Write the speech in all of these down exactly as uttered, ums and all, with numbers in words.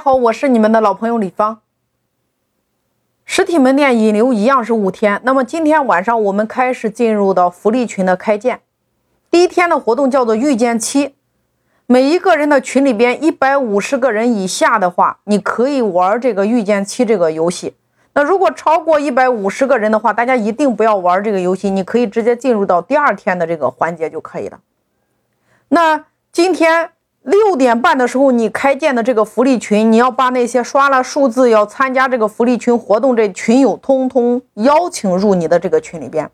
大家好，我是你们的老朋友李芳。实体门店引流一样是五天，那么今天晚上我们开始进入到福利群的开建。第一天的活动叫做预见期，每一个人的群里边一百五十个人以下的话，你可以玩这个预见期这个游戏。那如果超过一百五十个人的话，大家一定不要玩这个游戏，你可以直接进入到第二天的这个环节就可以了。那今天六点半的时候你开建的这个福利群，你要把那些刷了数字要参加这个福利群活动这群友通通邀请入你的这个群里边。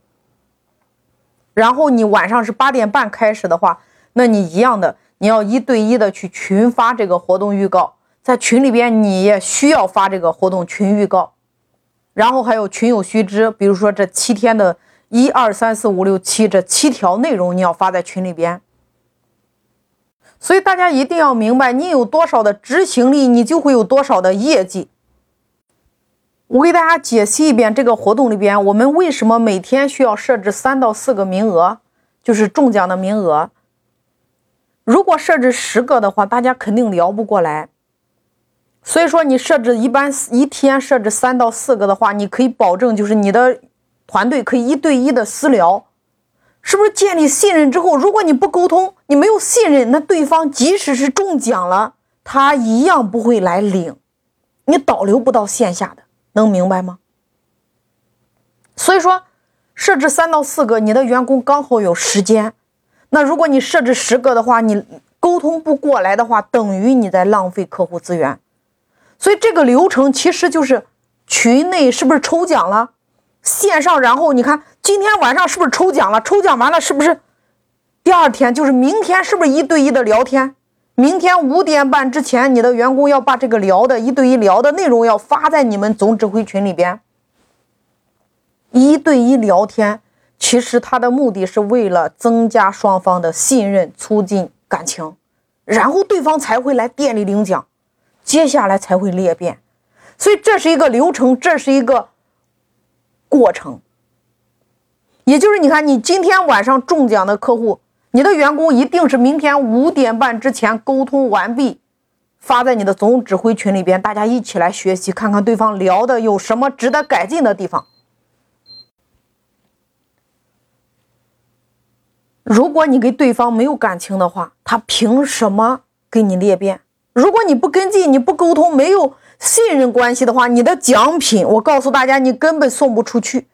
然后你晚上是八点半开始的话，那你一样的你要一对一的去群发这个活动预告，在群里边你也需要发这个活动群预告，然后还有群友须知，比如说这七天的一二三四五六七这七条内容你要发在群里边。所以大家一定要明白，你有多少的执行力，你就会有多少的业绩。我给大家解析一遍这个活动里边，我们为什么每天需要设置三到四个名额，就是中奖的名额。如果设置十个的话，大家肯定聊不过来。所以说，你设置一般一天设置三到四个的话，你可以保证就是你的团队可以一对一的私聊。是不是建立信任之后，如果你不沟通，你没有信任，那对方即使是中奖了，他一样不会来领，你导流不到线下的，能明白吗？所以说设置三到四个，你的员工刚好有时间。那如果你设置十个的话，你沟通不过来的话，等于你在浪费客户资源。所以这个流程其实就是群内是不是抽奖了，线上然后你看今天晚上是不是抽奖了，抽奖完了是不是第二天就是明天是不是一对一的聊天，明天五点半之前你的员工要把这个聊的一对一聊的内容要发在你们总指挥群里边。一对一聊天其实它的目的是为了增加双方的信任，促进感情，然后对方才会来店里领奖，接下来才会裂变。所以这是一个流程，这是一个过程，也就是你看，你今天晚上中奖的客户，你的员工一定是明天五点半之前沟通完毕，发在你的总指挥群里边，大家一起来学习，看看对方聊的有什么值得改进的地方。如果你给对方没有感情的话，他凭什么跟你裂变？如果你不跟进，你不沟通，没有信任关系的话，你的奖品，我告诉大家，你根本送不出去。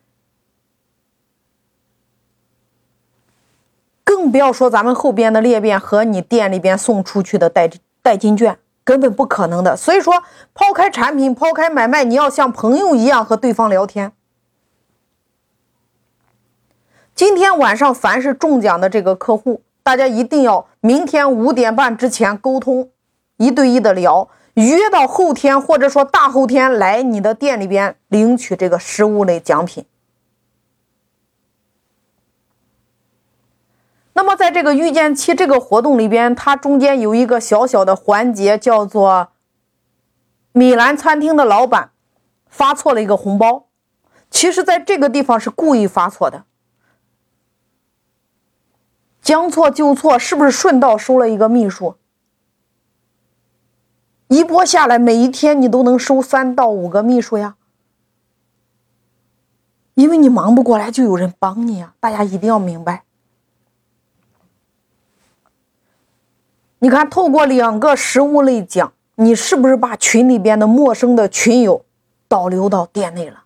更不要说咱们后边的裂变和你店里边送出去的代代金券，根本不可能的。所以说，抛开产品，抛开买卖，你要像朋友一样和对方聊天。今天晚上凡是中奖的这个客户，大家一定要明天五点半之前沟通，一对一的聊。约到后天或者说大后天来你的店里边领取这个实物类奖品。那么在这个预见期这个活动里边，它中间有一个小小的环节叫做米兰餐厅的老板发错了一个红包，其实在这个地方是故意发错的，将错就错，是不是顺道收了一个秘书？一波下来，每一天你都能收三到五个秘书呀，因为你忙不过来就有人帮你啊，大家一定要明白。你看，透过两个实物类奖，你是不是把群里边的陌生的群友导流到店内了？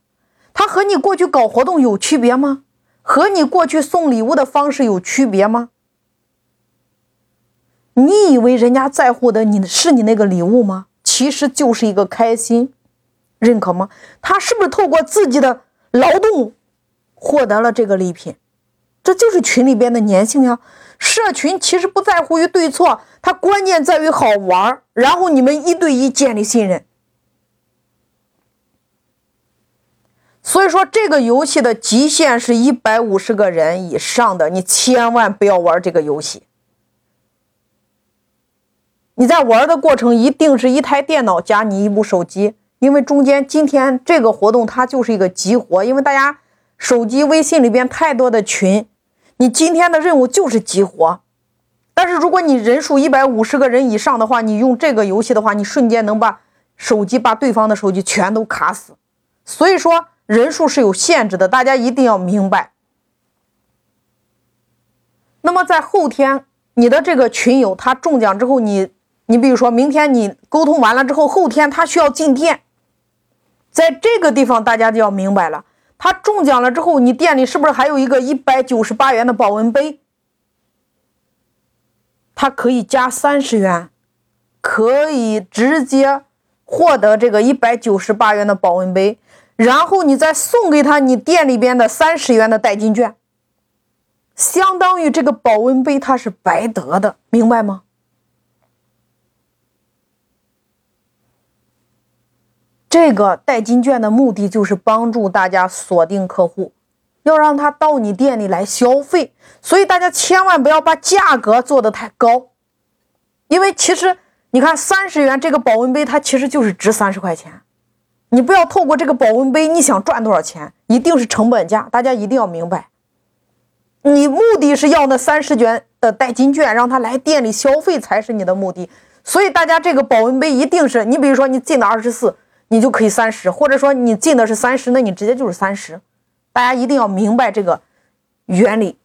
他和你过去搞活动有区别吗？和你过去送礼物的方式有区别吗？你以为人家在乎的你是你那个礼物吗？其实就是一个开心，认可吗？他是不是透过自己的劳动获得了这个礼品？这就是群里边的粘性呀。社群其实不在乎于对错，它关键在于好玩，然后你们一对一建立信任。所以说这个游戏的极限是一百五十个人以上的，你千万不要玩这个游戏。你在玩的过程一定是一台电脑加你一部手机，因为中间今天这个活动它就是一个激活，因为大家手机微信里边太多的群，你今天的任务就是激活。但是如果你人数一百五十个人以上的话，你用这个游戏的话，你瞬间能把手机把对方的手机全都卡死。所以说人数是有限制的，大家一定要明白。那么在后天你的这个群友他中奖之后，你你比如说明天你沟通完了之后，后天他需要进店，在这个地方大家就要明白了，他中奖了之后你店里是不是还有一个一百九十八元的保温杯，他可以加三十元可以直接获得这个一百九十八元的保温杯，然后你再送给他你店里边的三十元的代金券，相当于这个保温杯它是白得的，明白吗？这个代金券的目的就是帮助大家锁定客户，要让他到你店里来消费，所以大家千万不要把价格做得太高，因为其实你看三十元这个保温杯它其实就是值三十块钱，你不要透过这个保温杯你想赚多少钱，一定是成本价，大家一定要明白，你目的是要那三十元的代金券，让他来店里消费才是你的目的。所以大家这个保温杯一定是你比如说你进了二十四你就可以三十，或者说你进的是三十那你直接就是三十，大家一定要明白这个原理。